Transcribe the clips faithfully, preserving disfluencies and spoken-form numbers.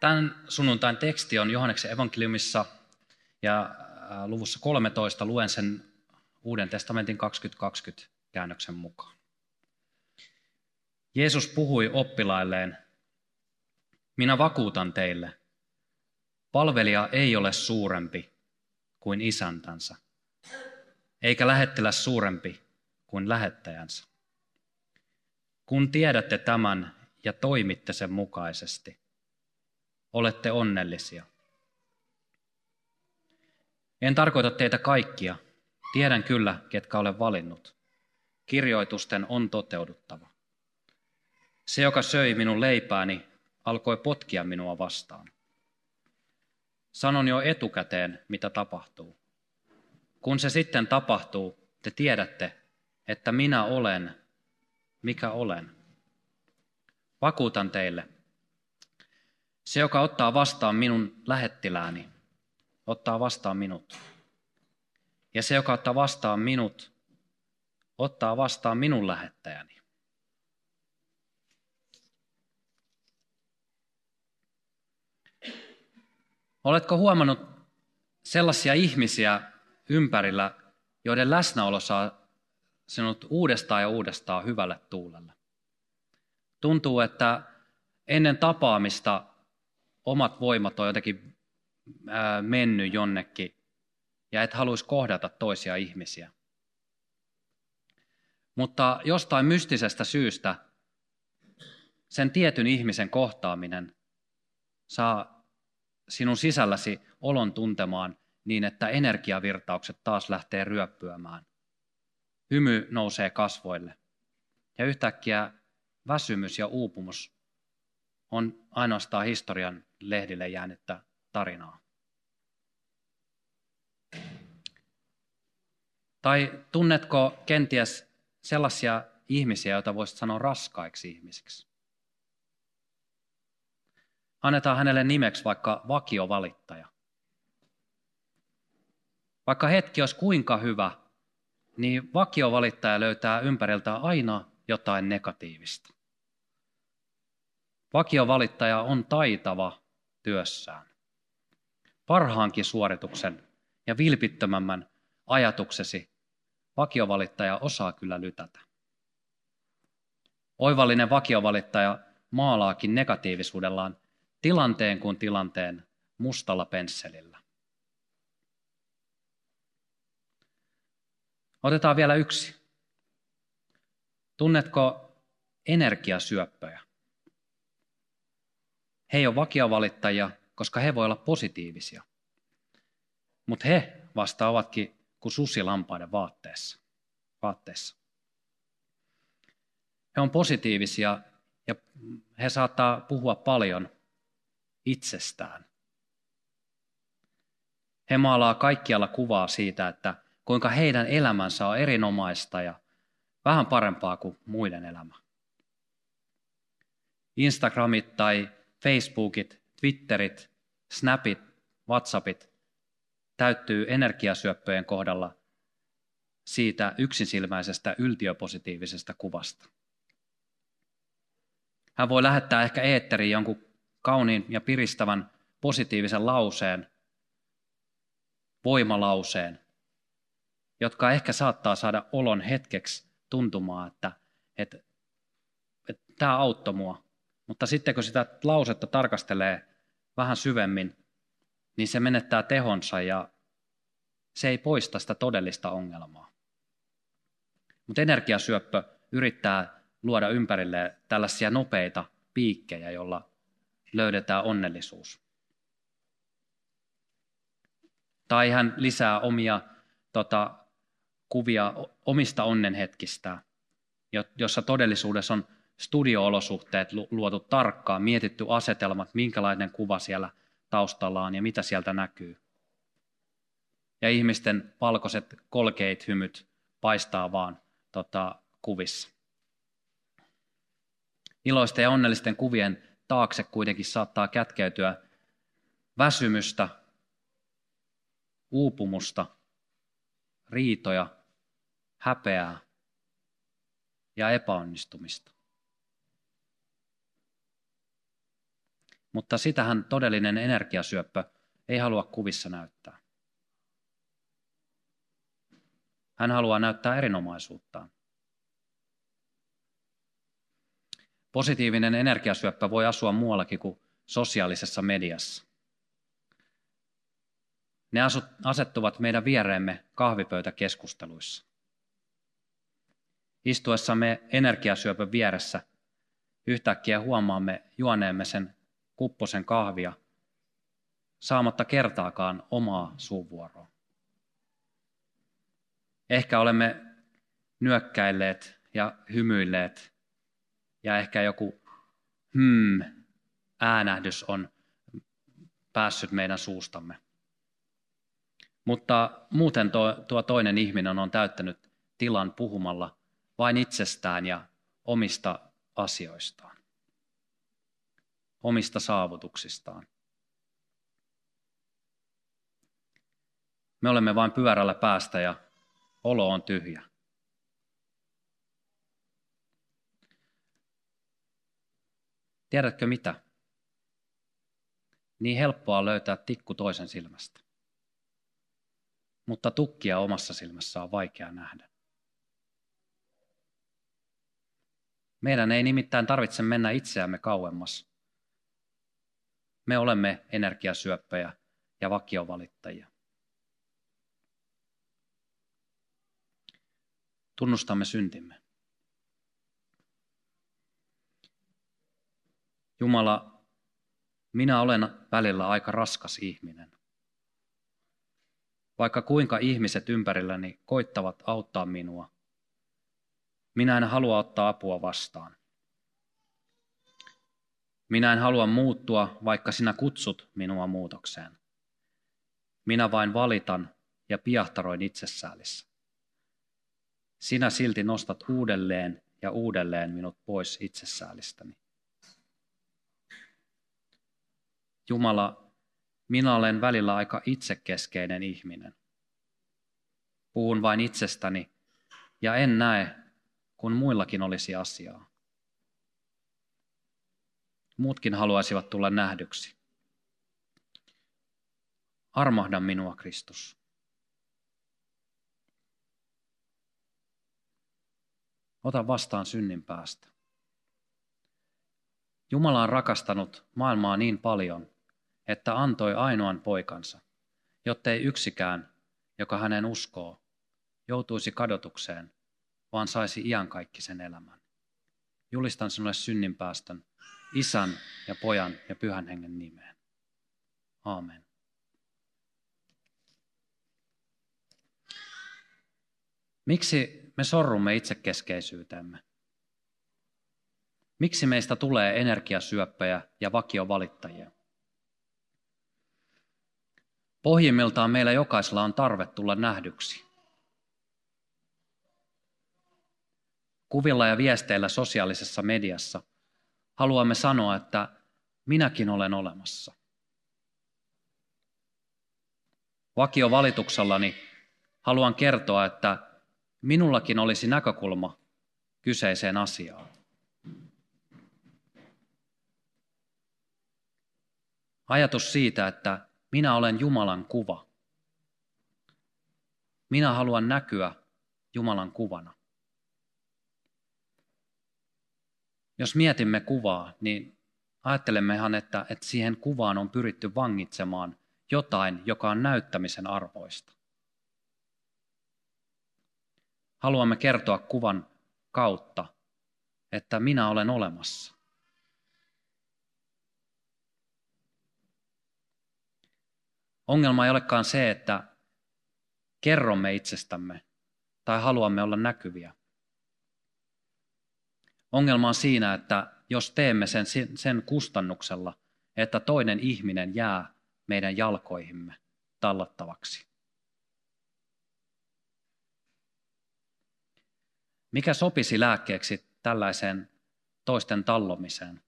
Tämän sunnuntain teksti on Johanneksen evankeliumissa ja luvussa kolmetoista luen sen Uuden testamentin kaksikymmentä kaksikymmentä käännöksen mukaan. Jeesus puhui oppilailleen, minä vakuutan teille, palvelija ei ole suurempi kuin isäntänsä, eikä lähettiläs suurempi kuin lähettäjänsä. Kun tiedätte tämän ja toimitte sen mukaisesti, olette onnellisia. En tarkoita teitä kaikkia. Tiedän kyllä, ketkä olen valinnut. Kirjoitusten on toteuduttava. Se, joka söi minun leipääni, alkoi potkia minua vastaan. Sanon jo etukäteen, mitä tapahtuu. Kun se sitten tapahtuu, te tiedätte, että minä olen, mikä olen. Vakuutan teille. Se, joka ottaa vastaan minun lähettilääni, ottaa vastaan minut. Ja se, joka ottaa vastaan minut, ottaa vastaan minun lähettäjäni. Oletko huomannut sellaisia ihmisiä ympärillä, joiden läsnäolo saa sinut uudestaan ja uudestaan hyvälle tuulelle? Tuntuu, että ennen tapaamista omat voimat on jotenkin ää, mennyt jonnekin ja et haluaisi kohdata toisia ihmisiä. Mutta jostain mystisestä syystä sen tietyn ihmisen kohtaaminen saa sinun sisälläsi olon tuntemaan niin, että energiavirtaukset taas lähtee ryöppyämään. Hymy nousee kasvoille ja yhtäkkiä väsymys ja uupumus on ainoastaan historian lehdille jäänyttä tarinaa. Tai tunnetko kenties sellaisia ihmisiä, joita voisit sanoa raskaiksi ihmisiksi? Annetaan hänelle nimeksi vaikka vakiovalittaja. Vaikka hetki olisi kuinka hyvä, niin vakiovalittaja löytää ympäriltään aina jotain negatiivista. Vakiovalittaja on taitava työssään. Parhaankin suorituksen ja vilpittömämmän ajatuksesi vakiovalittaja osaa kyllä lytätä. Oivallinen vakiovalittaja maalaakin negatiivisuudellaan tilanteen kuin tilanteen mustalla pensselillä. Otetaan vielä yksi. Tunnetko energiasyöppöjä? He ei ole vakiovalittajia, koska he voi olla positiivisia. Mutta he vasta ovatkin kuin susi lampaiden vaatteessa. vaatteessa. He on positiivisia ja he saattaa puhua paljon itsestään. He maalaa kaikkialla kuvaa siitä, että kuinka heidän elämänsä on erinomaista ja vähän parempaa kuin muiden elämä. Instagramit tai Facebookit, Twitterit, Snapit, WhatsAppit täyttyy energiasyöppöjen kohdalla siitä yksinsilmäisestä yltiöpositiivisesta kuvasta. Hän voi lähettää ehkä eetteriin jonkun kauniin ja piristävän positiivisen lauseen, voimalauseen, jotka ehkä saattaa saada olon hetkeksi tuntumaan, että, että, että tämä auttoi mua. Mutta sitten kun sitä lausetta tarkastelee vähän syvemmin, niin se menettää tehonsa ja se ei poista sitä todellista ongelmaa. Mutta energiasyöppö yrittää luoda ympärille tällaisia nopeita piikkejä, joilla löydetään onnellisuus. Tai hän lisää omia tota, kuvia omista onnenhetkistään, jossa todellisuudessa on studio-olosuhteet luotu tarkkaan, mietitty asetelmat, minkälainen kuva siellä taustalla on ja mitä sieltä näkyy. Ja ihmisten valkoiset kolkeit hymyt paistaa vaan tota, kuvissa. Iloisten ja onnellisten kuvien taakse kuitenkin saattaa kätkeytyä väsymystä, uupumusta, riitoja, häpeää ja epäonnistumista. Mutta sitähän todellinen energiasyöppö ei halua kuvissa näyttää. Hän haluaa näyttää erinomaisuuttaan. Positiivinen energiasyöppä voi asua muuallakin kuin sosiaalisessa mediassa. Ne asettuvat meidän viereemme kahvipöytäkeskusteluissa. Istuessamme energiasyöpön vieressä yhtäkkiä huomaamme juoneemme sen kupposen kahvia saamatta kertaakaan omaa suuvuoroa. Ehkä olemme nyökkäilleet ja hymyilleet ja ehkä joku hmm äänähdys on päässyt meidän suustamme. Mutta muuten tuo, tuo toinen ihminen on täyttänyt tilan puhumalla vain itsestään ja omista asioistaan, omista saavutuksistaan. Me olemme vain pyörällä päästä ja olo on tyhjä. Tiedätkö mitä? Niin helppoa löytää tikku toisen silmästä. Mutta tukkia omassa silmässä on vaikea nähdä. Meidän ei nimittäin tarvitse mennä itseämme kauemmas. Me olemme energiasyöppöjä ja vakiovalittajia. Tunnustamme syntimme. Jumala, minä olen välillä aika raskas ihminen. Vaikka kuinka ihmiset ympärilläni koittavat auttaa minua, minä en halua ottaa apua vastaan. Minä en halua muuttua, vaikka sinä kutsut minua muutokseen. Minä vain valitan ja piahtaroin itsesäälissä. Sinä silti nostat uudelleen ja uudelleen minut pois itsesäälistäni. Jumala, minä olen välillä aika itsekeskeinen ihminen. Puhun vain itsestäni ja en näe, kun muillakin olisi asiaa. Muutkin haluaisivat tulla nähdyksi. Armahda minua, Kristus. Ota vastaan synnin päästä. Jumala on rakastanut maailmaa niin paljon, että antoi ainoan poikansa, jottei yksikään, joka hänen uskoo, joutuisi kadotukseen, vaan saisi iankaikkisen elämän. Julistan sinulle synninpäästön, Isän ja Pojan ja Pyhän Hengen nimeen. Aamen. Miksi me sorrumme itsekeskeisyyteemme? Miksi meistä tulee energiasyöppöjä ja vakiovalittajia? Pohjimmiltaan meillä jokaisella on tarve tulla nähdyksi. Kuvilla ja viesteillä sosiaalisessa mediassa haluamme sanoa, että minäkin olen olemassa. Vakiovalituksellani haluan kertoa, että minullakin olisi näkökulma kyseiseen asiaan. Ajatus siitä, että minä olen Jumalan kuva. Minä haluan näkyä Jumalan kuvana. Jos mietimme kuvaa, niin ajattelemmehan, että, että siihen kuvaan on pyritty vangitsemaan jotain, joka on näyttämisen arvoista. Haluamme kertoa kuvan kautta, että minä olen olemassa. Ongelma ei olekaan se, että kerromme itsestämme tai haluamme olla näkyviä. Ongelma on siinä, että jos teemme sen, sen kustannuksella, että toinen ihminen jää meidän jalkoihimme tallattavaksi. Mikä sopisi lääkkeeksi tällaiseen toisten tallomiseen?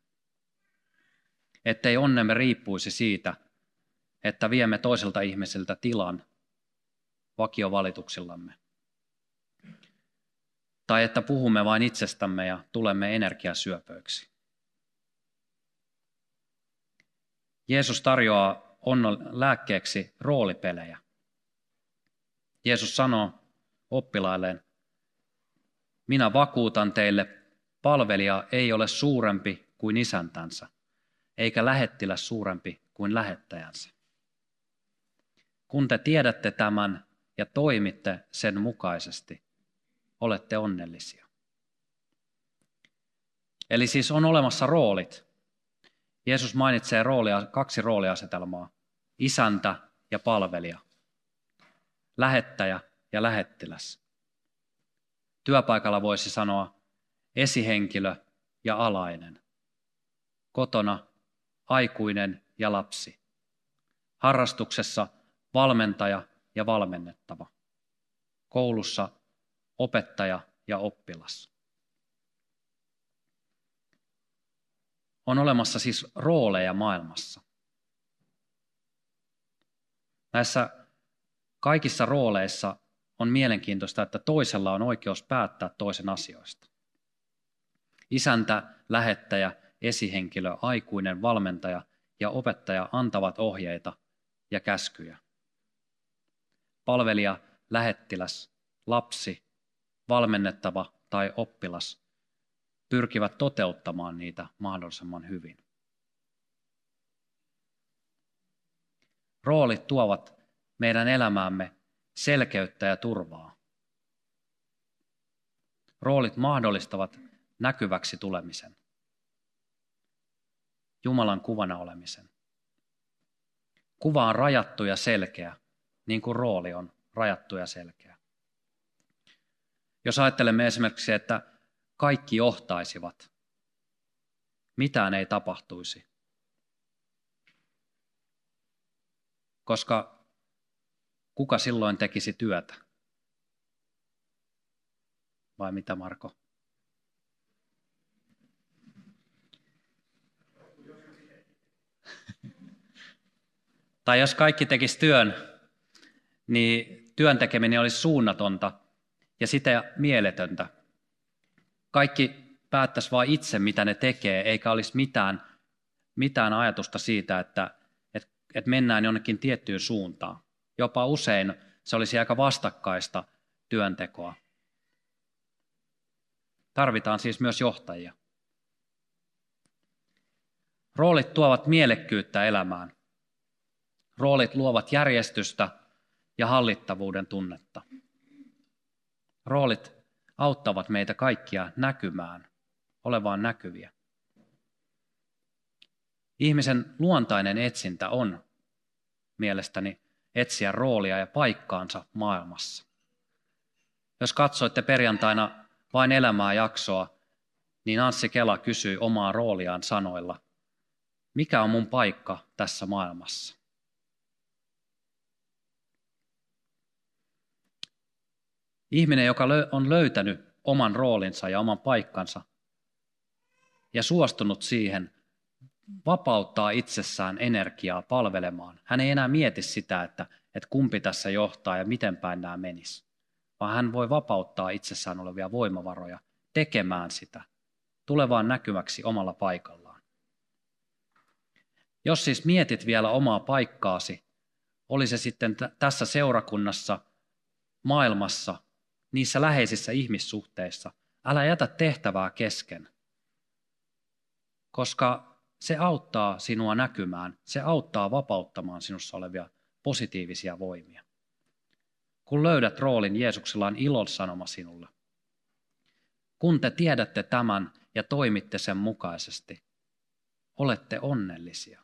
Ettei onnemme riippuisi siitä, että viemme toiselta ihmiseltä tilan vakiovalituksillamme. Tai että puhumme vain itsestämme ja tulemme energiasyöpöiksi. Jeesus tarjoaa onnon lääkkeeksi roolipelejä. Jeesus sanoo oppilailleen, minä vakuutan teille, palvelija ei ole suurempi kuin isäntänsä, eikä lähettiläs suurempi kuin lähettäjänsä. Kun te tiedätte tämän ja toimitte sen mukaisesti, olette onnellisia. Eli siis on olemassa roolit. Jeesus mainitsee roolia, kaksi rooliasetelmaa, isäntä ja palvelija, lähettäjä ja lähettiläs. Työpaikalla voisi sanoa esihenkilö ja alainen, kotona aikuinen ja lapsi, harrastuksessa valmentaja ja valmennettava, koulussa opettaja ja oppilas. On olemassa siis rooleja maailmassa. Näissä kaikissa rooleissa on mielenkiintoista, että toisella on oikeus päättää toisen asioista. Isäntä, lähettäjä, esihenkilö, aikuinen, valmentaja ja opettaja antavat ohjeita ja käskyjä. Palvelija, lähettiläs, lapsi, valmennettava tai oppilas pyrkivät toteuttamaan niitä mahdollisimman hyvin. Roolit tuovat meidän elämäämme selkeyttä ja turvaa. Roolit mahdollistavat näkyväksi tulemisen, Jumalan kuvana olemisen. Kuva on rajattu ja selkeä, niin kuin rooli on rajattu ja selkeä. Jos ajattelemme esimerkiksi, että kaikki johtaisivat, mitään ei tapahtuisi. Koska kuka silloin tekisi työtä? Vai mitä, Marko? Tai jos kaikki tekisi työn, niin työn tekeminen olisi suunnatonta ja sitä mieletöntä. Kaikki päättäisi vain itse, mitä ne tekee, eikä olisi mitään, mitään ajatusta siitä, että, että, että mennään jonnekin tiettyyn suuntaan. Jopa usein se olisi aika vastakkaista työntekoa. Tarvitaan siis myös johtajia. Roolit tuovat mielekkyyttä elämään. Roolit luovat järjestystä ja hallittavuuden tunnetta. Roolit auttavat meitä kaikkia näkymään, olevaan näkyviä. Ihmisen luontainen etsintä on mielestäni etsiä roolia ja paikkaansa maailmassa. Jos katsoitte perjantaina vain elämää jaksoa, niin Anssi Kela kysyi omaa rooliaan sanoilla, mikä on mun paikka tässä maailmassa? Ihminen, joka on löytänyt oman roolinsa ja oman paikkansa ja suostunut siihen, vapauttaa itsessään energiaa palvelemaan. Hän ei enää mieti sitä, että, että kumpi tässä johtaa ja miten päin nämä menis, vaan hän voi vapauttaa itsessään olevia voimavaroja tekemään sitä, tulevaan näkyväksi omalla paikallaan. Jos siis mietit vielä omaa paikkaasi, oli se sitten t- tässä seurakunnassa, maailmassa, niissä läheisissä ihmissuhteissa, älä jätä tehtävää kesken, koska se auttaa sinua näkymään, se auttaa vapauttamaan sinussa olevia positiivisia voimia. Kun löydät roolin, Jeesuksella on ilon sanoma sinulle. Kun te tiedätte tämän ja toimitte sen mukaisesti, olette onnellisia.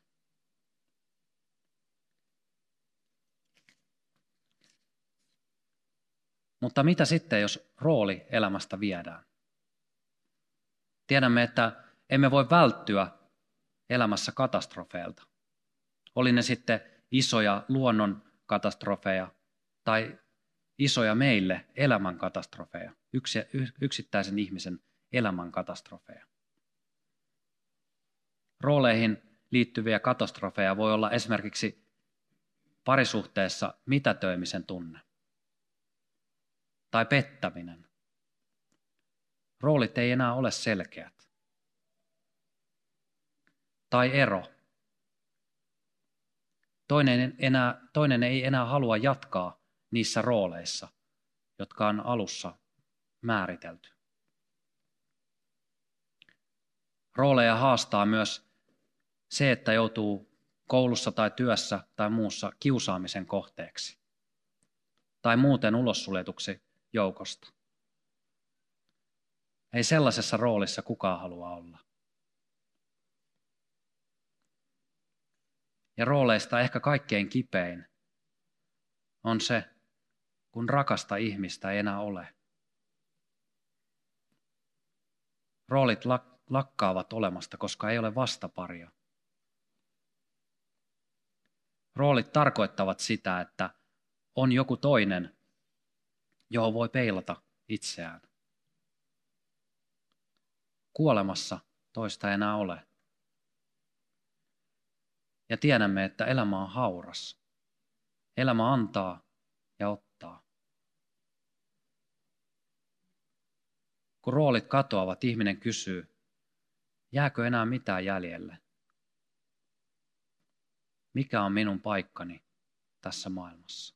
Mutta mitä sitten, jos rooli elämästä viedään? Tiedämme, että emme voi välttyä elämässä katastrofeilta. Oli ne sitten isoja luonnon katastrofeja tai isoja meille elämän katastrofeja, yksi, yksittäisen ihmisen elämän katastrofeja. Rooleihin liittyviä katastrofeja voi olla esimerkiksi parisuhteessa mitätöimisen tunne tai pettäminen. Roolit ei enää ole selkeät. Tai ero. Toinen, enää, toinen ei enää halua jatkaa niissä rooleissa, jotka on alussa määritelty. Rooleja haastaa myös se, että joutuu koulussa tai työssä tai muussa kiusaamisen kohteeksi tai muuten ulossuljetuksi joukosta. Ei sellaisessa roolissa kukaan halua olla. Ja rooleista ehkä kaikkein kipein on se, kun rakasta ihmistä ei enää ole. Roolit lak- lakkaavat olemasta, koska ei ole vastaparia. Roolit tarkoittavat sitä, että on joku toinen, johon voi peilata itseään. Kuolemassa toista ei enää ole. Ja tiedämme, että elämä on hauras. Elämä antaa ja ottaa. Kun roolit katoavat, ihminen kysyy, jääkö enää mitään jäljelle? Mikä on minun paikkani tässä maailmassa?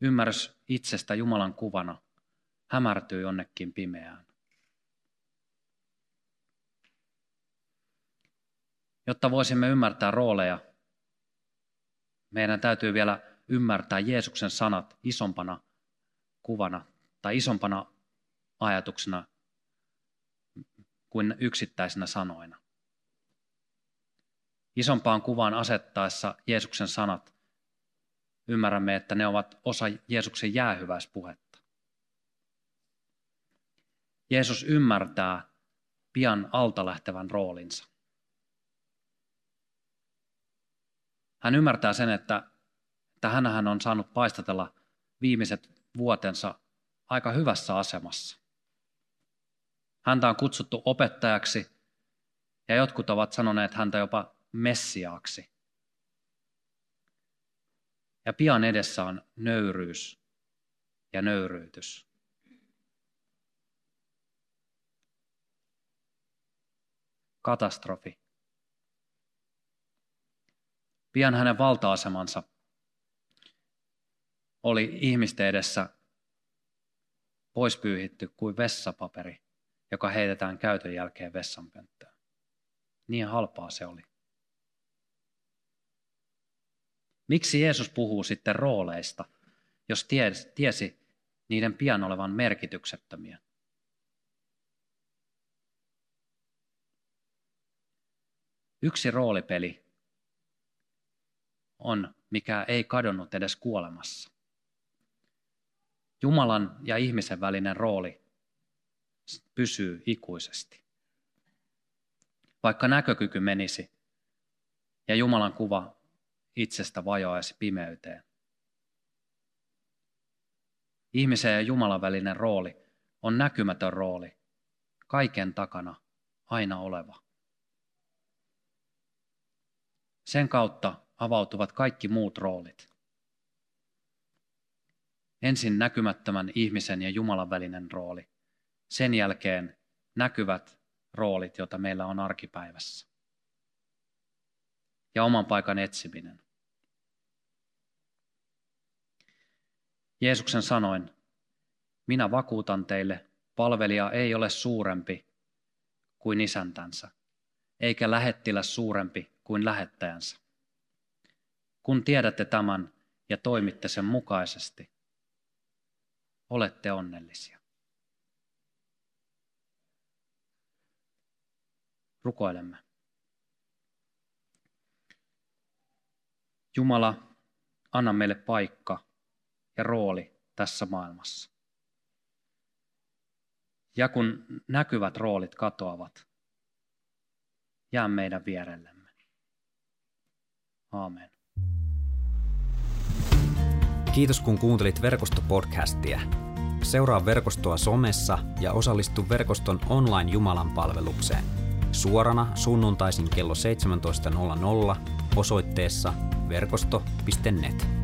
Ymmärrys itsestä Jumalan kuvana hämärtyy jonnekin pimeään. Jotta voisimme ymmärtää rooleja, meidän täytyy vielä ymmärtää Jeesuksen sanat isompana kuvana tai isompana ajatuksena kuin yksittäisinä sanoina. Isompaan kuvaan asettaessa Jeesuksen sanat ymmärrämme, että ne ovat osa Jeesuksen jäähyväispuhetta. Jeesus ymmärtää pian alta lähtevän roolinsa. Hän ymmärtää sen, että, että hänhän on saanut paistatella viimeiset vuotensa aika hyvässä asemassa. Häntä on kutsuttu opettajaksi ja jotkut ovat sanoneet häntä jopa messiaaksi. Ja pian edessä on nöyryys ja nöyryytys. Katastrofi. Pian hänen valta-asemansa oli ihmisten edessä pois pyyhitty kuin vessapaperi, joka heitetään käytön jälkeen vessanpönttöön. Niin halpaa se oli. Miksi Jeesus puhuu sitten rooleista, jos tiesi niiden pian olevan merkityksettömiä? Yksi roolipeli on, mikä ei kadonnut edes kuolemassa. Jumalan ja ihmisen välinen rooli pysyy ikuisesti. Vaikka näkökyky menisi ja Jumalan kuva itsestä vajoaisi pimeyteen. Ihmisen ja Jumalan välinen rooli on näkymätön rooli, kaiken takana aina oleva. Sen kautta avautuvat kaikki muut roolit. Ensin näkymättömän ihmisen ja Jumalan välinen rooli. Sen jälkeen näkyvät roolit, joita meillä on arkipäivässä. Ja oman paikan etsiminen. Jeesuksen sanoin, minä vakuutan teille, palvelija ei ole suurempi kuin isäntänsä, eikä lähettiläs suurempi kuin lähettäjänsä. Kun tiedätte tämän ja toimitte sen mukaisesti, olette onnellisia. Rukoilemme. Jumala, anna meille paikka ja rooli tässä maailmassa. Ja kun näkyvät roolit katoavat, jää meidän vierellemme. Aamen. Kiitos kun kuuntelit Verkosto-podcastia. Seuraa Verkostoa somessa ja osallistu Verkoston online Jumalan palvelukseen. Suorana sunnuntaisin kello seitsemäntoista nolla nolla osoitteessa verkosto piste net.